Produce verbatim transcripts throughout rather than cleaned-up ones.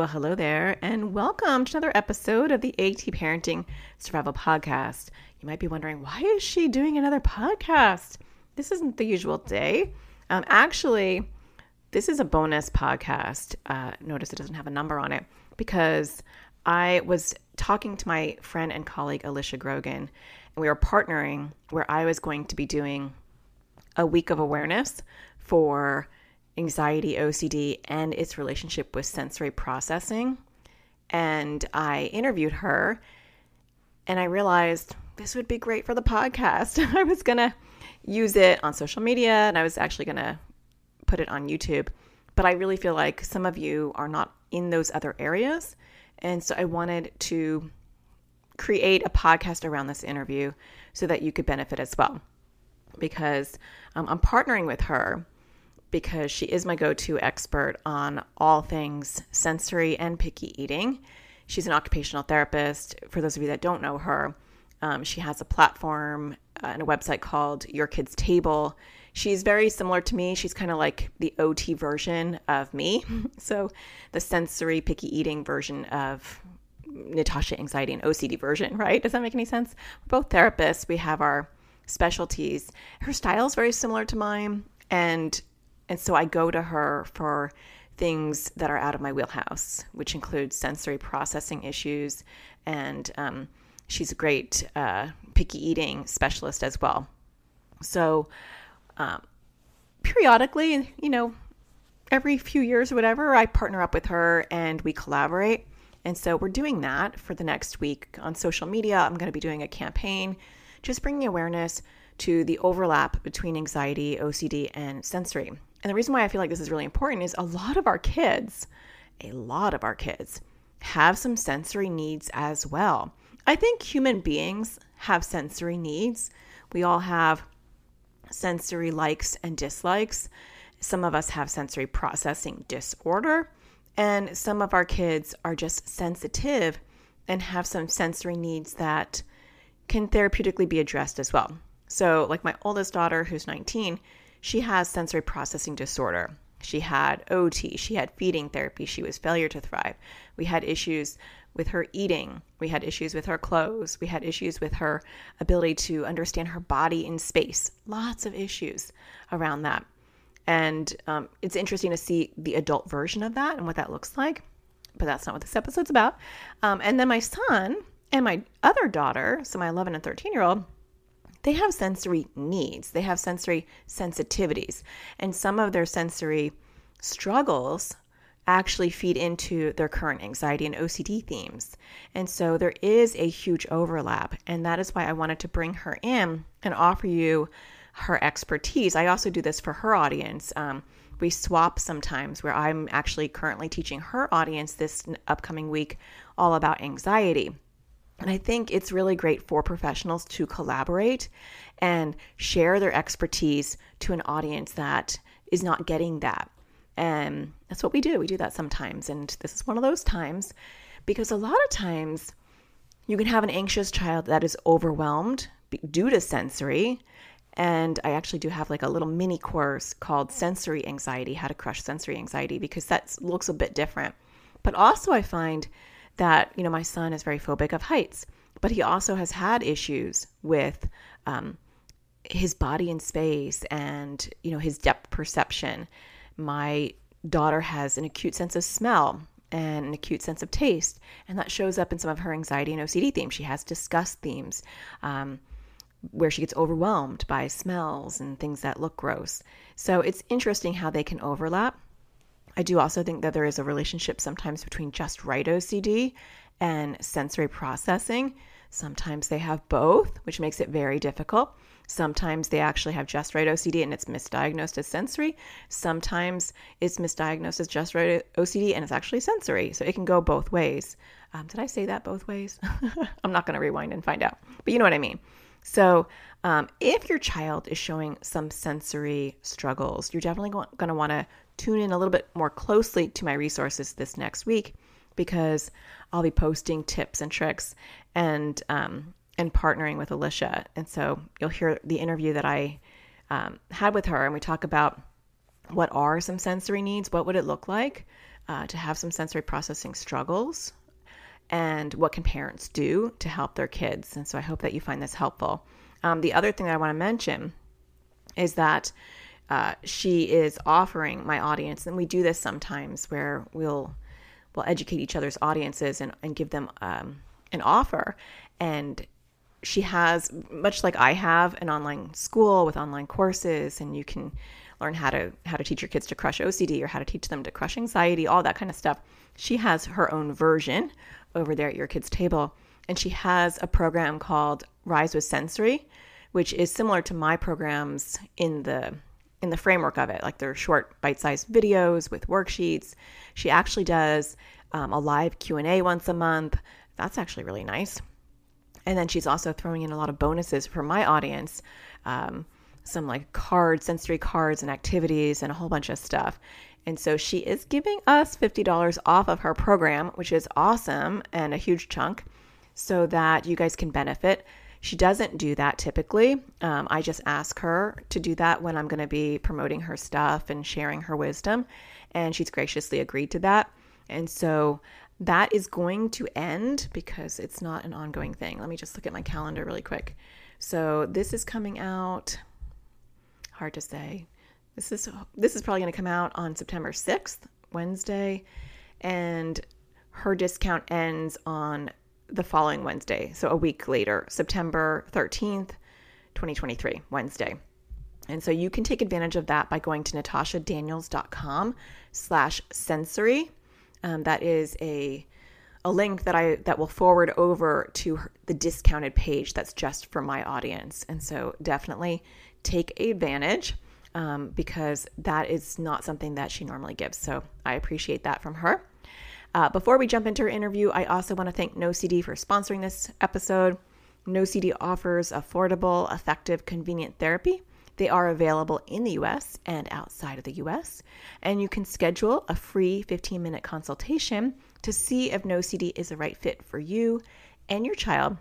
Well, hello there, and welcome to another episode of the A T Parenting Survival Podcast. You might be wondering, why is she doing another podcast? This isn't the usual day. Um, actually, this is a bonus podcast. Uh, notice it doesn't have a number on it because I was talking to my friend and colleague, Alisha Grogan, and we were partnering where I was going to be doing a week of awareness for anxiety, O C D, and its relationship with sensory processing. And I interviewed her and I realized this would be great for the podcast. I was going to use it on social media and I was actually going to put it on YouTube. But I really feel like some of you are not in those other areas. And so I wanted to create a podcast around this interview so that you could benefit as well. Because um, I'm partnering with her because she is my go-to expert on all things sensory and picky eating. She's an occupational therapist. For those of you that don't know her, um, she has a platform uh, and a website called Your Kids Table. She's very similar to me. She's kind of like the O T version of me. So the sensory picky eating version of Natasha, anxiety and O C D version, right? Does that make any sense? We're both therapists. We have our specialties. Her style is very similar to mine. And And so I go to her for things that are out of my wheelhouse, which includes sensory processing issues. And um, she's a great uh, picky eating specialist as well. So um, periodically, you know, every few years or whatever, I partner up with her and we collaborate. And so we're doing that for the next week on social media. I'm going to be doing a campaign, just bringing awareness to the overlap between anxiety, O C D, and sensory. And the reason why I feel like this is really important is a lot of our kids, a lot of our kids have some sensory needs as well. I think human beings have sensory needs. We all have sensory likes and dislikes. Some of us have sensory processing disorder, and some of our kids are just sensitive and have some sensory needs that can therapeutically be addressed as well. So like my oldest daughter, who's nineteen, she has sensory processing disorder. She had O T, she had feeding therapy, she was failure to thrive. We had issues with her eating. We had issues with her clothes. We had issues with her ability to understand her body in space. Lots of issues around that. And um, it's interesting to see the adult version of that and what that looks like, but that's not what this episode's about. Um, and then my son and my other daughter, so my eleven and thirteen year old, they have sensory needs. They have sensory sensitivities. And some of their sensory struggles actually feed into their current anxiety and O C D themes. And so there is a huge overlap. And that is why I wanted to bring her in and offer you her expertise. I also do this for her audience. Um, we swap sometimes where I'm actually currently teaching her audience this upcoming week all about anxiety. And I think it's really great for professionals to collaborate and share their expertise to an audience that is not getting that. And that's what we do. We do that sometimes. And this is one of those times, because a lot of times you can have an anxious child that is overwhelmed due to sensory. And I actually do have like a little mini course called Sensory Anxiety, How to Crush Sensory Anxiety, because that looks a bit different. But also I find that, you know, my son is very phobic of heights, but he also has had issues with um, his body in space and, you know, his depth perception. My daughter has an acute sense of smell and an acute sense of taste, and that shows up in some of her anxiety and O C D themes. She has disgust themes um, where she gets overwhelmed by smells and things that look gross. So it's interesting how they can overlap. I do also think that there is a relationship sometimes between just right O C D and sensory processing. Sometimes they have both, which makes it very difficult. Sometimes they actually have just right O C D and it's misdiagnosed as sensory. Sometimes it's misdiagnosed as just right O C D and it's actually sensory. So it can go both ways. Um, did I say that both ways? I'm not going to rewind and find out, but you know what I mean. So um, if your child is showing some sensory struggles, you're definitely going to want to tune in a little bit more closely to my resources this next week, because I'll be posting tips and tricks and um, and partnering with Alisha. And so you'll hear the interview that I um, had with her, and we talk about what are some sensory needs, what would it look like, uh, to have some sensory processing struggles, and what can parents do to help their kids. And so I hope that you find this helpful. Um, the other thing that I want to mention is that uh, she is offering my audience, and we do this sometimes where we'll we'll educate each other's audiences and, and give them um, an offer. And she has, much like I have, an online school with online courses, and you can learn how to how to teach your kids to crush O C D, or how to teach them to crush anxiety, all that kind of stuff. She has her own version over there at Your Kids Table, and she has a program called Rise With Sensory, which is similar to my programs in the in the framework of it. Like, they're short, bite-sized videos with worksheets. She actually does um, a live Q and A once a month. That's actually really nice. And then she's also throwing in a lot of bonuses for my audience, um, some like cards, sensory cards and activities and a whole bunch of stuff. And so she is giving us fifty dollars off of her program, which is awesome and a huge chunk, so that you guys can benefit. She doesn't do that typically. Um, I just ask her to do that when I'm going to be promoting her stuff and sharing her wisdom. And she's graciously agreed to that. And so that is going to end because it's not an ongoing thing. Let me just look at my calendar really quick. So this is coming out, hard to say. This is this is probably going to come out on September sixth, Wednesday, and her discount ends on the following Wednesday, so a week later, September thirteenth, twenty twenty-three, Wednesday. And so you can take advantage of that by going to natashadaniels.com slash sensory. Um, that is a a link that I that will forward over to her, the discounted page that's just for my audience. And so definitely take advantage um, because that is not something that she normally gives. So I appreciate that from her. Uh, before we jump into her interview, I also want to thank N O C D for sponsoring this episode. N O C D offers affordable, effective, convenient therapy. They are available in the U S and outside of the U S, and you can schedule a free fifteen-minute consultation to see if N O C D is the right fit for you and your child.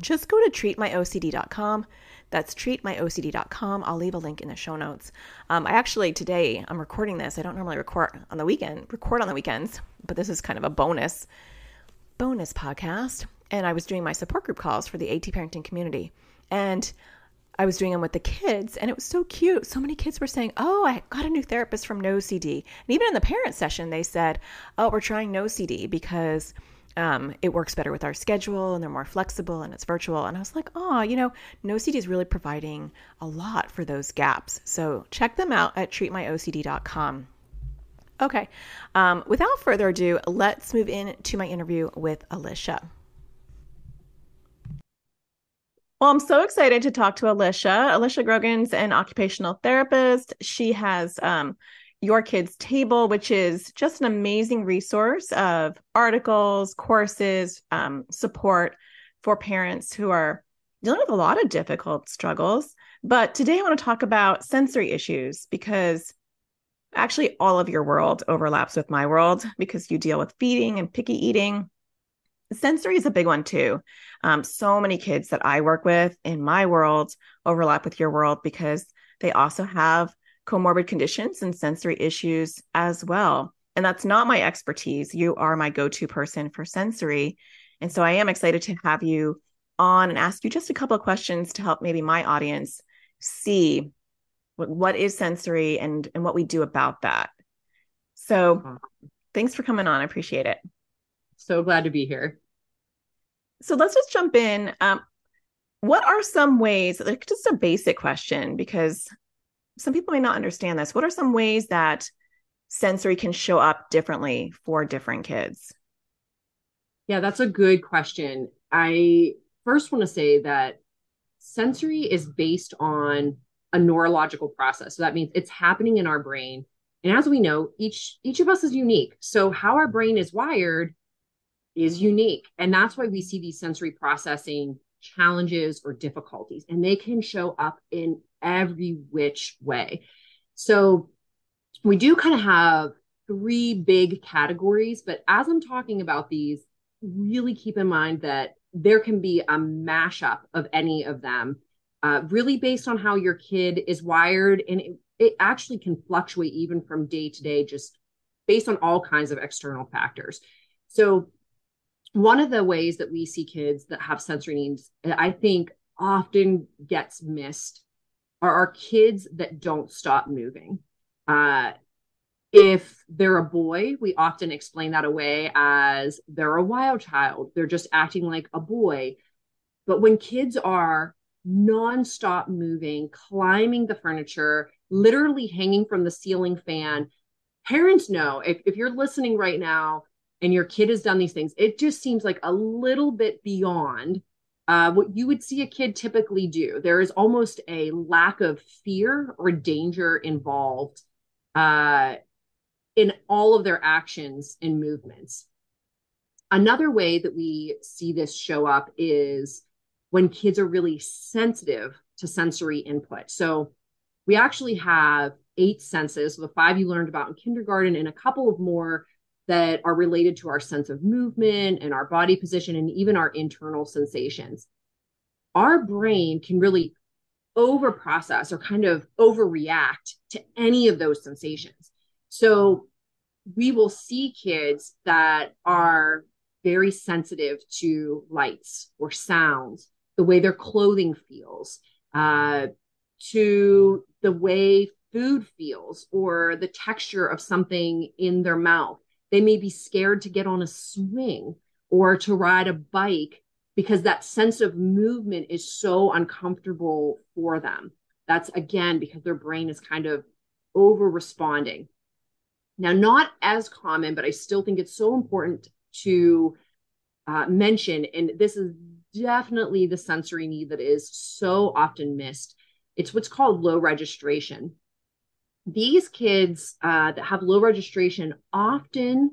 Just go to treat my O C D dot com. That's treat my O C D dot com. I'll leave a link in the show notes. Um, I actually, today, I'm recording this. I don't normally record on the weekend, record on the weekends, but this is kind of a bonus, bonus podcast, and I was doing my support group calls for the A T Parenting community, and I was doing them with the kids, and it was so cute. So many kids were saying, oh, I got a new therapist from N O C D. And even in the parent session, they said, oh, we're trying N O C D because um, it works better with our schedule, and they're more flexible, and it's virtual. And I was like, oh, you know, N O C D is really providing a lot for those gaps. So check them out at treat my O C D dot com. Okay. Um, without further ado, let's move into my interview with Alisha. Well, I'm so excited to talk to Alisha. Alisha Grogan's an occupational therapist. She has um, Your Kids Table, which is just an amazing resource of articles, courses, um, support for parents who are dealing with a lot of difficult struggles. But today I want to talk about sensory issues, because actually all of your world overlaps with my world, because you deal with feeding and picky eating. Sensory is a big one too. Um, so many kids that I work with in my world overlap with your world, because they also have comorbid conditions and sensory issues as well. And that's not my expertise. You are my go-to person for sensory. And so I am excited to have you on and ask you just a couple of questions to help maybe my audience see what, what is sensory and, and what we do about that. So thanks for coming on. I appreciate it. So glad to be here. So let's just jump in. Um, what are some ways, like just a basic question, because some people may not understand this. What are some ways that sensory can show up differently for different kids? Yeah, that's a good question. I first want to say that sensory is based on a neurological process. So that means it's happening in our brain. And as we know, each each of us is unique. So how our brain is wired is unique. And that's why we see these sensory processing challenges or difficulties, and they can show up in every which way. So we do kind of have three big categories, but as I'm talking about these, really keep in mind that there can be a mashup of any of them, uh, really based on how your kid is wired. And it, it actually can fluctuate even from day to day, just based on all kinds of external factors. So one of the ways that we see kids that have sensory needs, I think often gets missed, are our kids that don't stop moving. Uh, if they're a boy, we often explain that away as they're a wild child. They're just acting like a boy. But when kids are nonstop moving, climbing the furniture, literally hanging from the ceiling fan, parents know, if, if you're listening right now, and your kid has done these things, it just seems like a little bit beyond uh, what you would see a kid typically do. There is almost a lack of fear or danger involved uh, in all of their actions and movements. Another way that we see this show up is when kids are really sensitive to sensory input. So we actually have eight senses, so the five you learned about in kindergarten and a couple of more that are related to our sense of movement and our body position and even our internal sensations. Our brain can really overprocess or kind of overreact to any of those sensations. So we will see kids that are very sensitive to lights or sounds, the way their clothing feels, uh, to the way food feels or the texture of something in their mouth. They may be scared to get on a swing or to ride a bike because that sense of movement is so uncomfortable for them. That's, again, because their brain is kind of over-responding. Now, not as common, but I still think it's so important to uh, mention, and this is definitely the sensory need that is so often missed. It's what's called low registration. These kids uh, that have low registration, often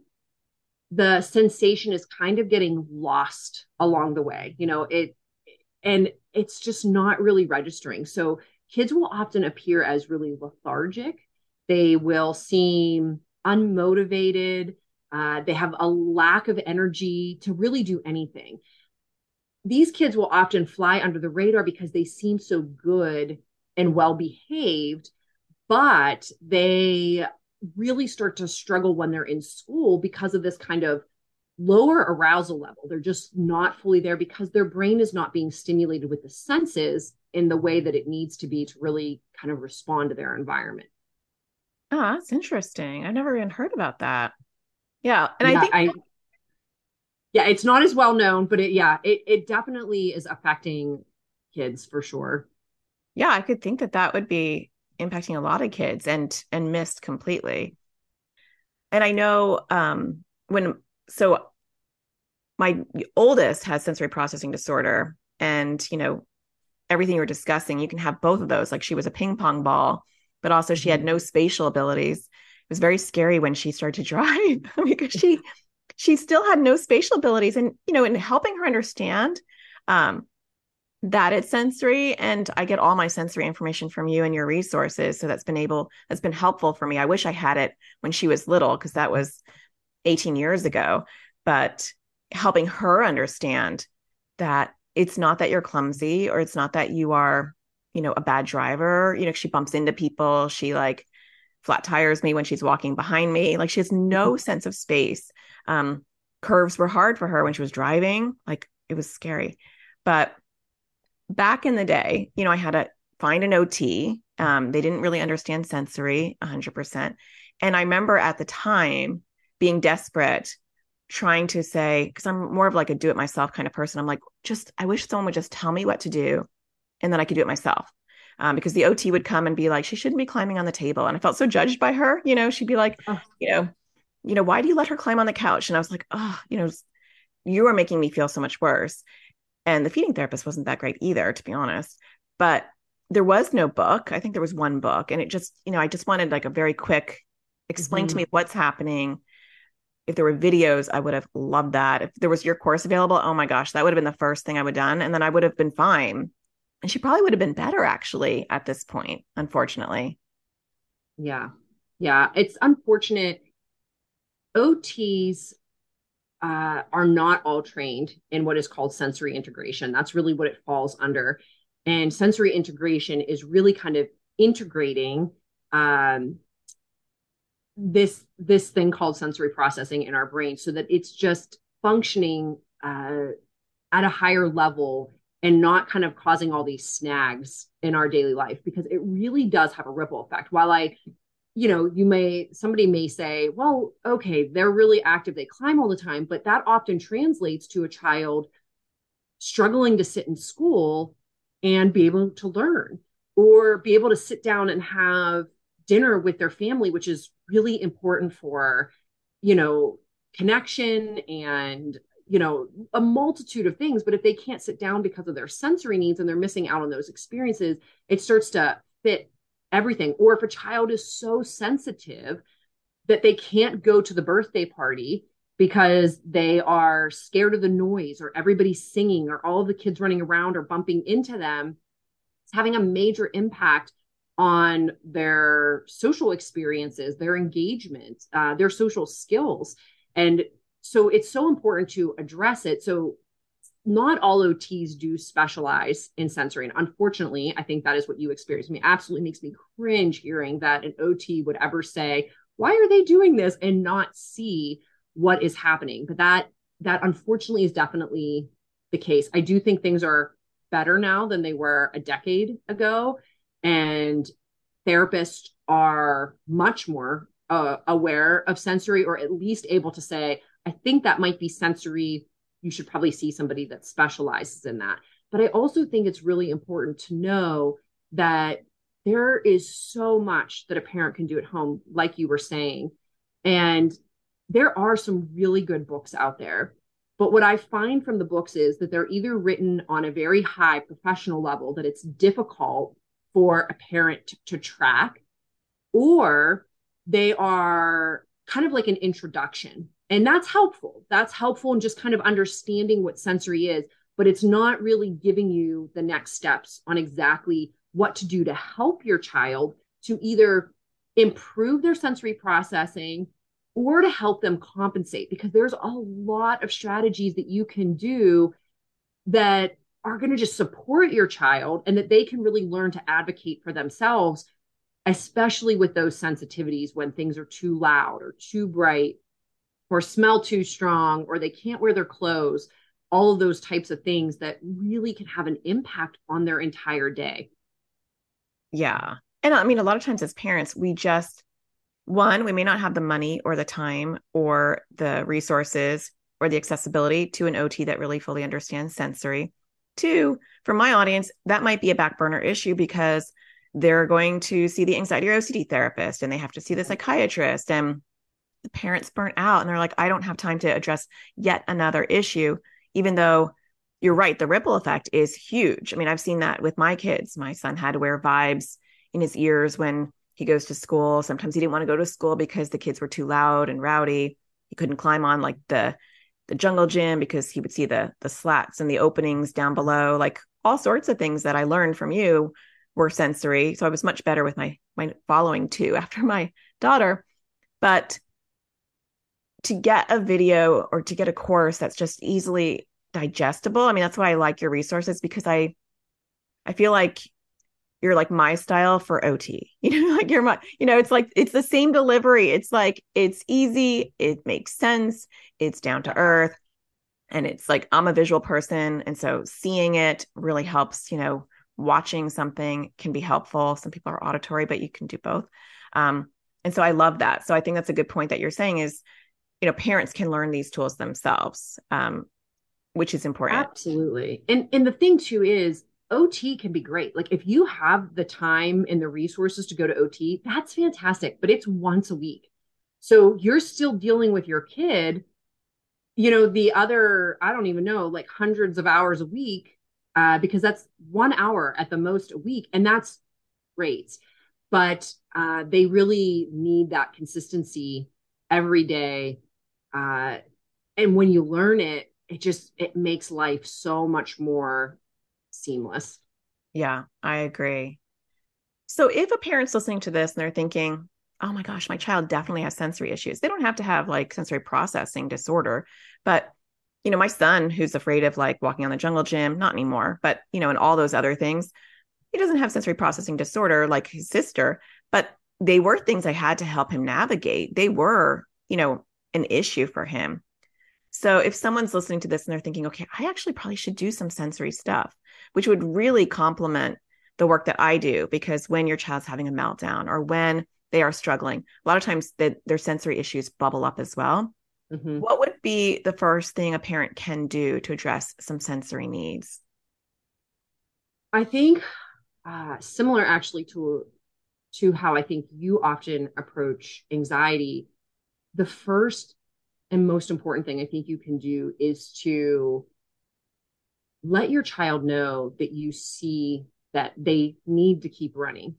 the sensation is kind of getting lost along the way, you know, it, and it's just not really registering. So kids will often appear as really lethargic. They will seem unmotivated. Uh, they have a lack of energy to really do anything. These kids will often fly under the radar because they seem so good and well-behaved, but they really start to struggle when they're in school because of this kind of lower arousal level. They're just not fully there because their brain is not being stimulated with the senses in the way that it needs to be to really kind of respond to their environment. Oh, that's interesting. I've never even heard about that. Yeah. And yeah, I think, I, yeah, it's not as well known, but it, yeah, it, it definitely is affecting kids for sure. Yeah. I could think that that would be impacting a lot of kids and, and missed completely. And I know um, when, so my oldest has sensory processing disorder, and, you know, everything you were discussing, you can have both of those. Like, she was a ping pong ball, but also she had no spatial abilities. It was very scary when she started to drive because she, she still had no spatial abilities, and, you know, in helping her understand, um, that it's sensory. And I get all my sensory information from you and your resources. So that's been able, that's been helpful for me. I wish I had it when she was little, because that was eighteen years ago, but helping her understand that it's not that you're clumsy, or it's not that you are, you know, a bad driver. You know, she bumps into people. She like flat tires me when she's walking behind me. Like, she has no sense of space. Um, curves were hard for her when she was driving. Like, it was scary, but back in the day, you know, I had to find an O T. Um, they didn't really understand sensory one hundred percent. And I remember at the time being desperate, trying to say, because I'm more of like a do-it-myself kind of person. I'm like, just, I wish someone would just tell me what to do, and then I could do it myself. Um, because the O T would come and be like, she shouldn't be climbing on the table. And I felt so judged by her. You know, she'd be like, oh, you know, you know, why do you let her climb on the couch? And I was like, oh, you know, you are making me feel so much worse. And the feeding therapist wasn't that great either, to be honest, but there was no book. I think there was one book, and it just, you know, I just wanted like a very quick explain mm-hmm. to me what's happening. If there were videos, I would have loved that. If there was your course available, oh my gosh, that would have been the first thing I would have done. And then I would have been fine. And she probably would have been better actually at this point, unfortunately. Yeah. Yeah. It's unfortunate. O Ts Uh, are not all trained in what is called sensory integration. That's really what it falls under. And sensory integration is really kind of integrating um, this this thing called sensory processing in our brain, so that it's just functioning uh, at a higher level and not kind of causing all these snags in our daily life, because it really does have a ripple effect. While I, you know, you may, somebody may say, well, okay, they're really active, they climb all the time, but that often translates to a child struggling to sit in school and be able to learn, or be able to sit down and have dinner with their family, which is really important for, you know, connection and, you know, a multitude of things. But if they can't sit down because of their sensory needs and they're missing out on those experiences, it starts to fit everything. Or if a child is so sensitive that they can't go to the birthday party because they are scared of the noise, or everybody's singing, or all of the kids running around or bumping into them, it's having a major impact on their social experiences, their engagement, uh, their social skills. And so it's so important to address it. So not all O Ts do specialize in sensory. And unfortunately, I think that is what you experienced. I mean, it absolutely makes me cringe hearing that an O T would ever say, why are they doing this, and not see what is happening. But that, that unfortunately is definitely the case. I do think things are better now than they were a decade ago. And therapists are much more uh, aware of sensory, or at least able to say, I think that might be sensory. You should probably see somebody that specializes in that. But I also think it's really important to know that there is so much that a parent can do at home, like you were saying. And there are some really good books out there. But what I find from the books is that they're either written on a very high professional level that it's difficult for a parent t- to track, or they are kind of like an introduction. And that's helpful. That's helpful in just kind of understanding what sensory is, but it's not really giving you the next steps on exactly what to do to help your child to either improve their sensory processing or to help them compensate, because there's a lot of strategies that you can do that are going to just support your child, and that they can really learn to advocate for themselves, especially with those sensitivities when things are too loud or too bright or smell too strong, or they can't wear their clothes, all of those types of things that really can have an impact on their entire day. Yeah. And I mean, a lot of times as parents, we just, one, we may not have the money or the time or the resources or the accessibility to an O T that really fully understands sensory. Two, for my audience, that might be a back burner issue because they're going to see the anxiety or O C D therapist, and they have to see the psychiatrist, and the parents burn out and they're like, I don't have time to address yet another issue, even though you're right. The ripple effect is huge. I mean, I've seen that with my kids. My son had to wear Vibes in his ears when he goes to school. Sometimes he didn't want to go to school because the kids were too loud and rowdy. He couldn't climb on like the the jungle gym because he would see the the slats and the openings down below, like all sorts of things that I learned from you were sensory. So I was much better with my, my following two after my daughter. But to get a video or to get a course that's just easily digestible, I mean, that's why I like your resources, because I, I feel like you're like my style for O T, you know, like you're my, you know, it's like, it's the same delivery. It's like, it's easy. It makes sense. It's down to earth. And it's like, I'm a visual person. And so seeing it really helps, you know, watching something can be helpful. Some people are auditory, but you can do both. Um, and so I love that. So I think that's a good point that you're saying is, you know, parents can learn these tools themselves, um, which is important. Absolutely. And, and the thing too is, O T can be great. Like if you have the time and the resources to go to O T, that's fantastic, but it's once a week. So you're still dealing with your kid, you know, the other, I don't even know, like hundreds of hours a week, uh, because that's one hour at the most a week. And that's great. But uh, they really need that consistency every day. Uh, and when you learn it, it just, it makes life so much more seamless. Yeah, I agree. So if a parent's listening to this and they're thinking, oh my gosh, my child definitely has sensory issues. They don't have to have like sensory processing disorder, but you know, my son who's afraid of like walking on the jungle gym, not anymore, but you know, and all those other things, he doesn't have sensory processing disorder like his sister, but they were things I had to help him navigate. They were, you know, an issue for him. So if someone's listening to this and they're thinking, okay, I actually probably should do some sensory stuff, which would really complement the work that I do, because when your child's having a meltdown or when they are struggling, a lot of times the, their sensory issues bubble up as well. Mm-hmm. What would be the first thing a parent can do to address some sensory needs? I think uh, similar actually to, to how I think you often approach anxiety, the first and most important thing I think you can do is to let your child know that you see that they need to keep running,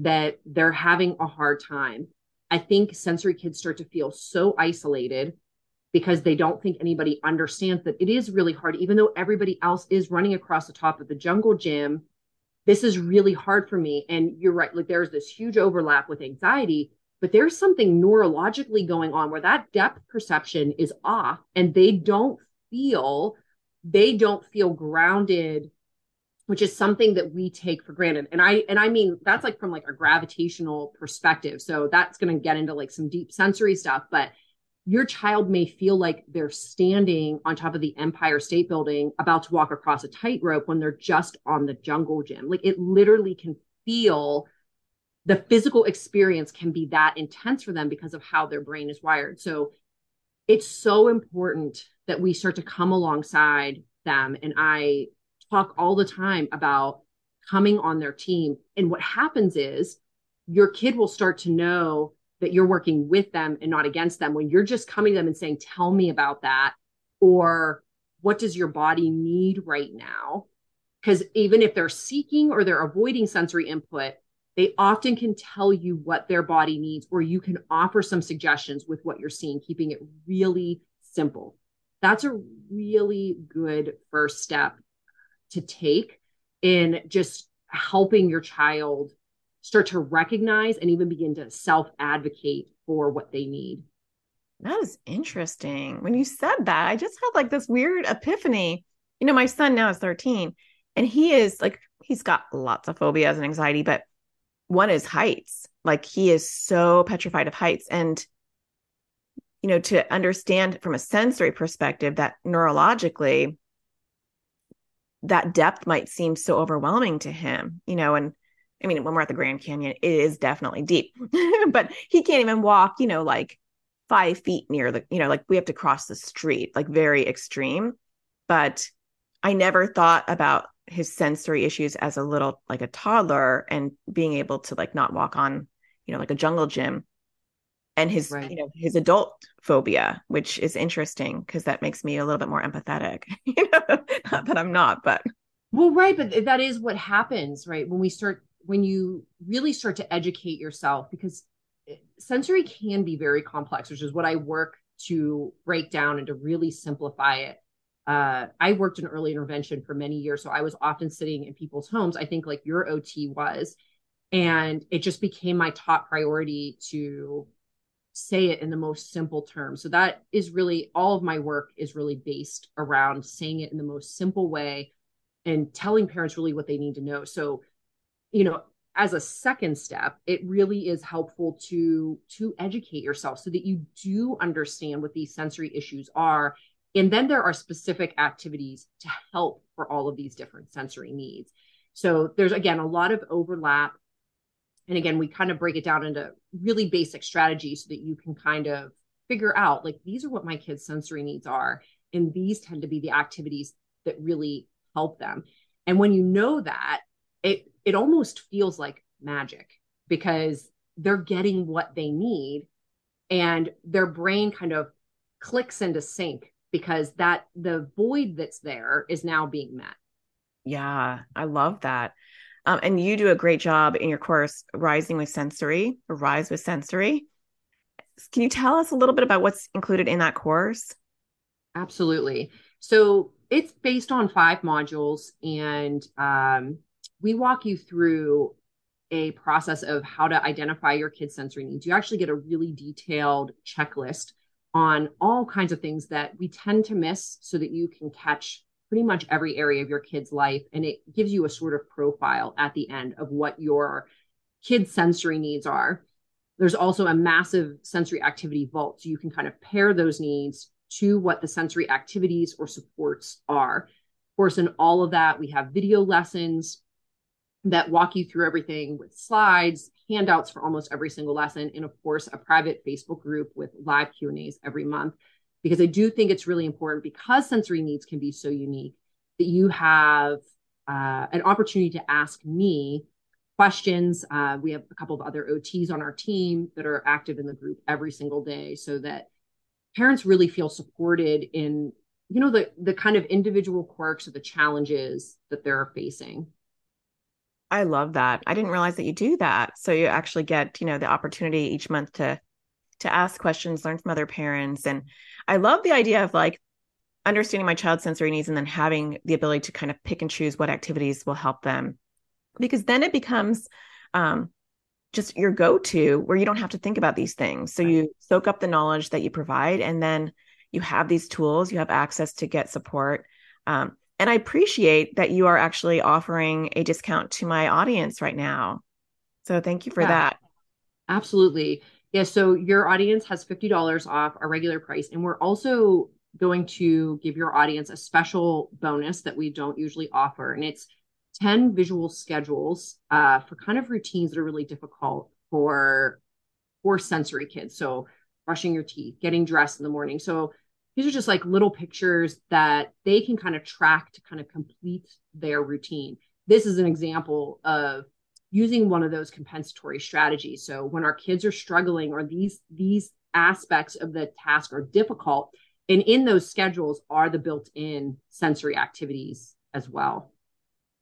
that they're having a hard time. I think sensory kids start to feel so isolated because they don't think anybody understands that it is really hard, even though everybody else is running across the top of the jungle gym. This is really hard for me. And you're right. Like there's this huge overlap with anxiety, but there's something neurologically going on where that depth perception is off and they don't feel, they don't feel grounded, which is something that we take for granted. And I, and I mean, that's like from like a gravitational perspective. So that's going to get into like some deep sensory stuff, but your child may feel like they're standing on top of the Empire State Building about to walk across a tightrope when they're just on the jungle gym. Like it literally can feel, the physical experience can be that intense for them because of how their brain is wired. So it's so important that we start to come alongside them. And I talk all the time about coming on their team. And what happens is your kid will start to know that you're working with them and not against them when you're just coming to them and saying, tell me about that. Or what does your body need right now? Because even if they're seeking or they're avoiding sensory input, they often can tell you what their body needs, or you can offer some suggestions with what you're seeing, keeping it really simple. That's a really good first step to take in just helping your child start to recognize and even begin to self-advocate for what they need. That is interesting. When you said that, I just had like this weird epiphany. You know, my son now is thirteen and he is like, he's got lots of phobias and anxiety, but one is heights. Like he is so petrified of heights. And, you know, to understand from a sensory perspective that neurologically that depth might seem so overwhelming to him, you know, and I mean, when we're at the Grand Canyon, it is definitely deep, but he can't even walk, you know, like five feet near the, you know, like we have to cross the street, like very extreme. But I never thought about his sensory issues as a little, like a toddler and being able to like not walk on, you know, like a jungle gym, and his, right. you know, his adult phobia, which is interesting because that makes me a little bit more empathetic, you know, not that I'm not, but. Well, right. But that is what happens, right? When we start when you really start to educate yourself, because sensory can be very complex, which is what I work to break down and to really simplify it. Uh, I worked in early intervention for many years. So I was often sitting in people's homes. I think like your O T was, and it just became my top priority to say it in the most simple terms. So that is really, all of my work is really based around saying it in the most simple way and telling parents really what they need to know. So you know, as a second step, it really is helpful to, to educate yourself so that you do understand what these sensory issues are. And then there are specific activities to help for all of these different sensory needs. So there's, again, a lot of overlap. And again, we kind of break it down into really basic strategies so that you can kind of figure out, like, these are what my kids' sensory needs are. And these tend to be the activities that really help them. And when you know that, it it almost feels like magic because they're getting what they need and their brain kind of clicks into sync because that the void that's there is now being met. Yeah. I love that. Um, and you do a great job in your course, Rising with Sensory, or Rise With Sensory. Can you tell us a little bit about what's included in that course? Absolutely. So it's based on five modules, and, um, we walk you through a process of how to identify your kid's sensory needs. You actually get a really detailed checklist on all kinds of things that we tend to miss so that you can catch pretty much every area of your kid's life. And it gives you a sort of profile at the end of what your kid's sensory needs are. There's also a massive sensory activity vault. So you can kind of pair those needs to what the sensory activities or supports are. Of course, in all of that, we have video lessons that walk you through everything with slides, handouts for almost every single lesson, and of course, a private Facebook group with live Q and A's every month. Because I do think it's really important, because sensory needs can be so unique, that you have uh, an opportunity to ask me questions. Uh, we have a couple of other O Ts on our team that are active in the group every single day, so that parents really feel supported in, you know, the, the kind of individual quirks or the challenges that they're facing. I love that. I didn't realize that you do that. So you actually get, you know, the opportunity each month to, to ask questions, learn from other parents. And I love the idea of like understanding my child's sensory needs and then having the ability to kind of pick and choose what activities will help them, because then it becomes um, just your go-to where you don't have to think about these things. So you soak up the knowledge that you provide, and then you have these tools, you have access to get support. Um, and I appreciate that you are actually offering a discount to my audience right now. So thank you for yeah, that. Absolutely. Yeah. So your audience has fifty dollars off our regular price. And we're also going to give your audience a special bonus that we don't usually offer. And it's ten visual schedules uh, for kind of routines that are really difficult for, for sensory kids. So brushing your teeth, getting dressed in the morning. So these are just like little pictures that they can kind of track to kind of complete their routine. This is an example of using one of those compensatory strategies. So when our kids are struggling or these, these aspects of the task are difficult, and in those schedules are the built-in sensory activities as well.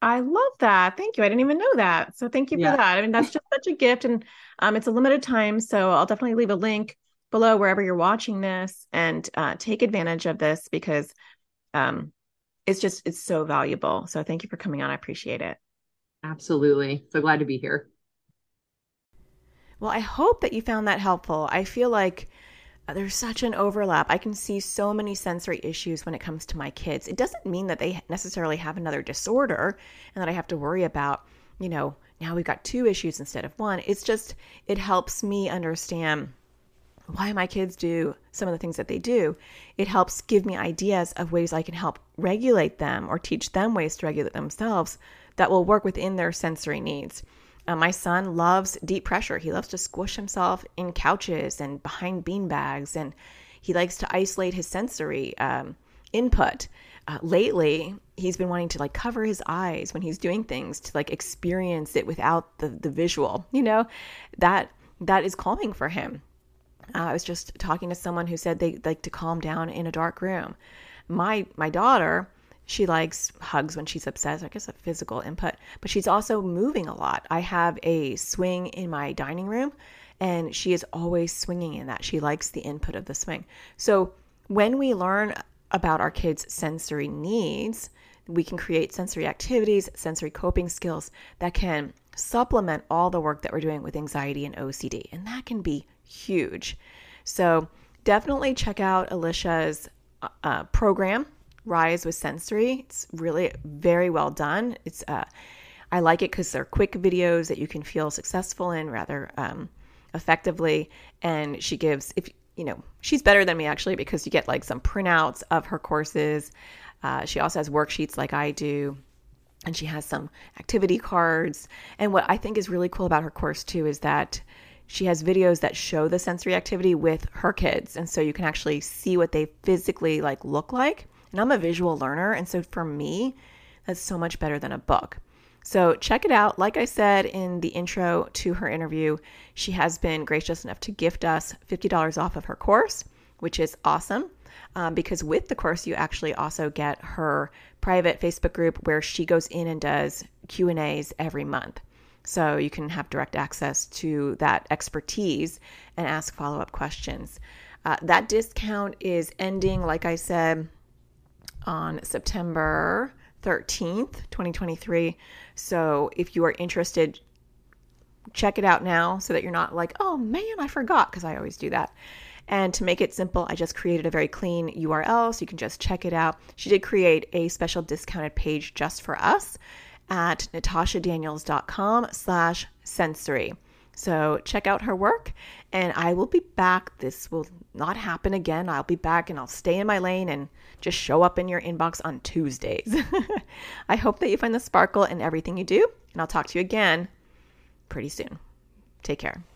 I love that. Thank you. I didn't even know that. So thank you yeah. for that. I mean, that's just such a gift, and um, it's a limited time. So I'll definitely leave a link below wherever you're watching this, and uh, take advantage of this, because um, it's just, it's so valuable. So thank you for coming on. I appreciate it. Absolutely. So glad to be here. Well, I hope that you found that helpful. I feel like there's such an overlap. I can see so many sensory issues when it comes to my kids. It doesn't mean that they necessarily have another disorder and that I have to worry about, you know, now we've got two issues instead of one. It's just, it helps me understand why my kids do some of the things that they do. It helps give me ideas of ways I can help regulate them or teach them ways to regulate themselves that will work within their sensory needs. Uh, my son loves deep pressure. He loves to squish himself in couches and behind beanbags, and he likes to isolate his sensory um, input. Uh, lately, he's been wanting to like cover his eyes when he's doing things to like experience it without the, the visual, you know, that that is calming for him. Uh, I was just talking to someone who said they like to calm down in a dark room. My my daughter, she likes hugs when she's upset. I guess a physical input, but she's also moving a lot. I have a swing in my dining room, and she is always swinging in that. She likes the input of the swing. So when we learn about our kids' sensory needs, we can create sensory activities, sensory coping skills that can supplement all the work that we're doing with anxiety and O C D. And that can be huge. So definitely check out Alisha's uh, program, Rise With Sensory. It's really very well done. It's uh, I like it because they're quick videos that you can feel successful in rather um, effectively. And she gives, if you know, she's better than me actually, because you get like some printouts of her courses. Uh, she also has worksheets like I do. And she has some activity cards. And what I think is really cool about her course too is that she has videos that show the sensory activity with her kids. And so you can actually see what they physically like look like. And I'm a visual learner. And so for me, that's so much better than a book. So check it out. Like I said in the intro to her interview, she has been gracious enough to gift us fifty dollars off of her course, which is awesome. Um, because with the course, you actually also get her private Facebook group where she goes in and does Q and A's every month. So you can have direct access to that expertise and ask follow-up questions. Uh, that discount is ending, like I said, on September thirteenth, twenty twenty-three. So if you are interested, check it out now so that you're not like, oh man, I forgot, because I always do that. And to make it simple, I just created a very clean U R L so you can just check it out. She did create a special discounted page just for us at natashadaniels.com slash sensory. So check out her work, and I will be back. This will not happen again. I'll be back, and I'll stay in my lane and just show up in your inbox on Tuesdays. I hope that you find the sparkle in everything you do, and I'll talk to you again pretty soon. Take care.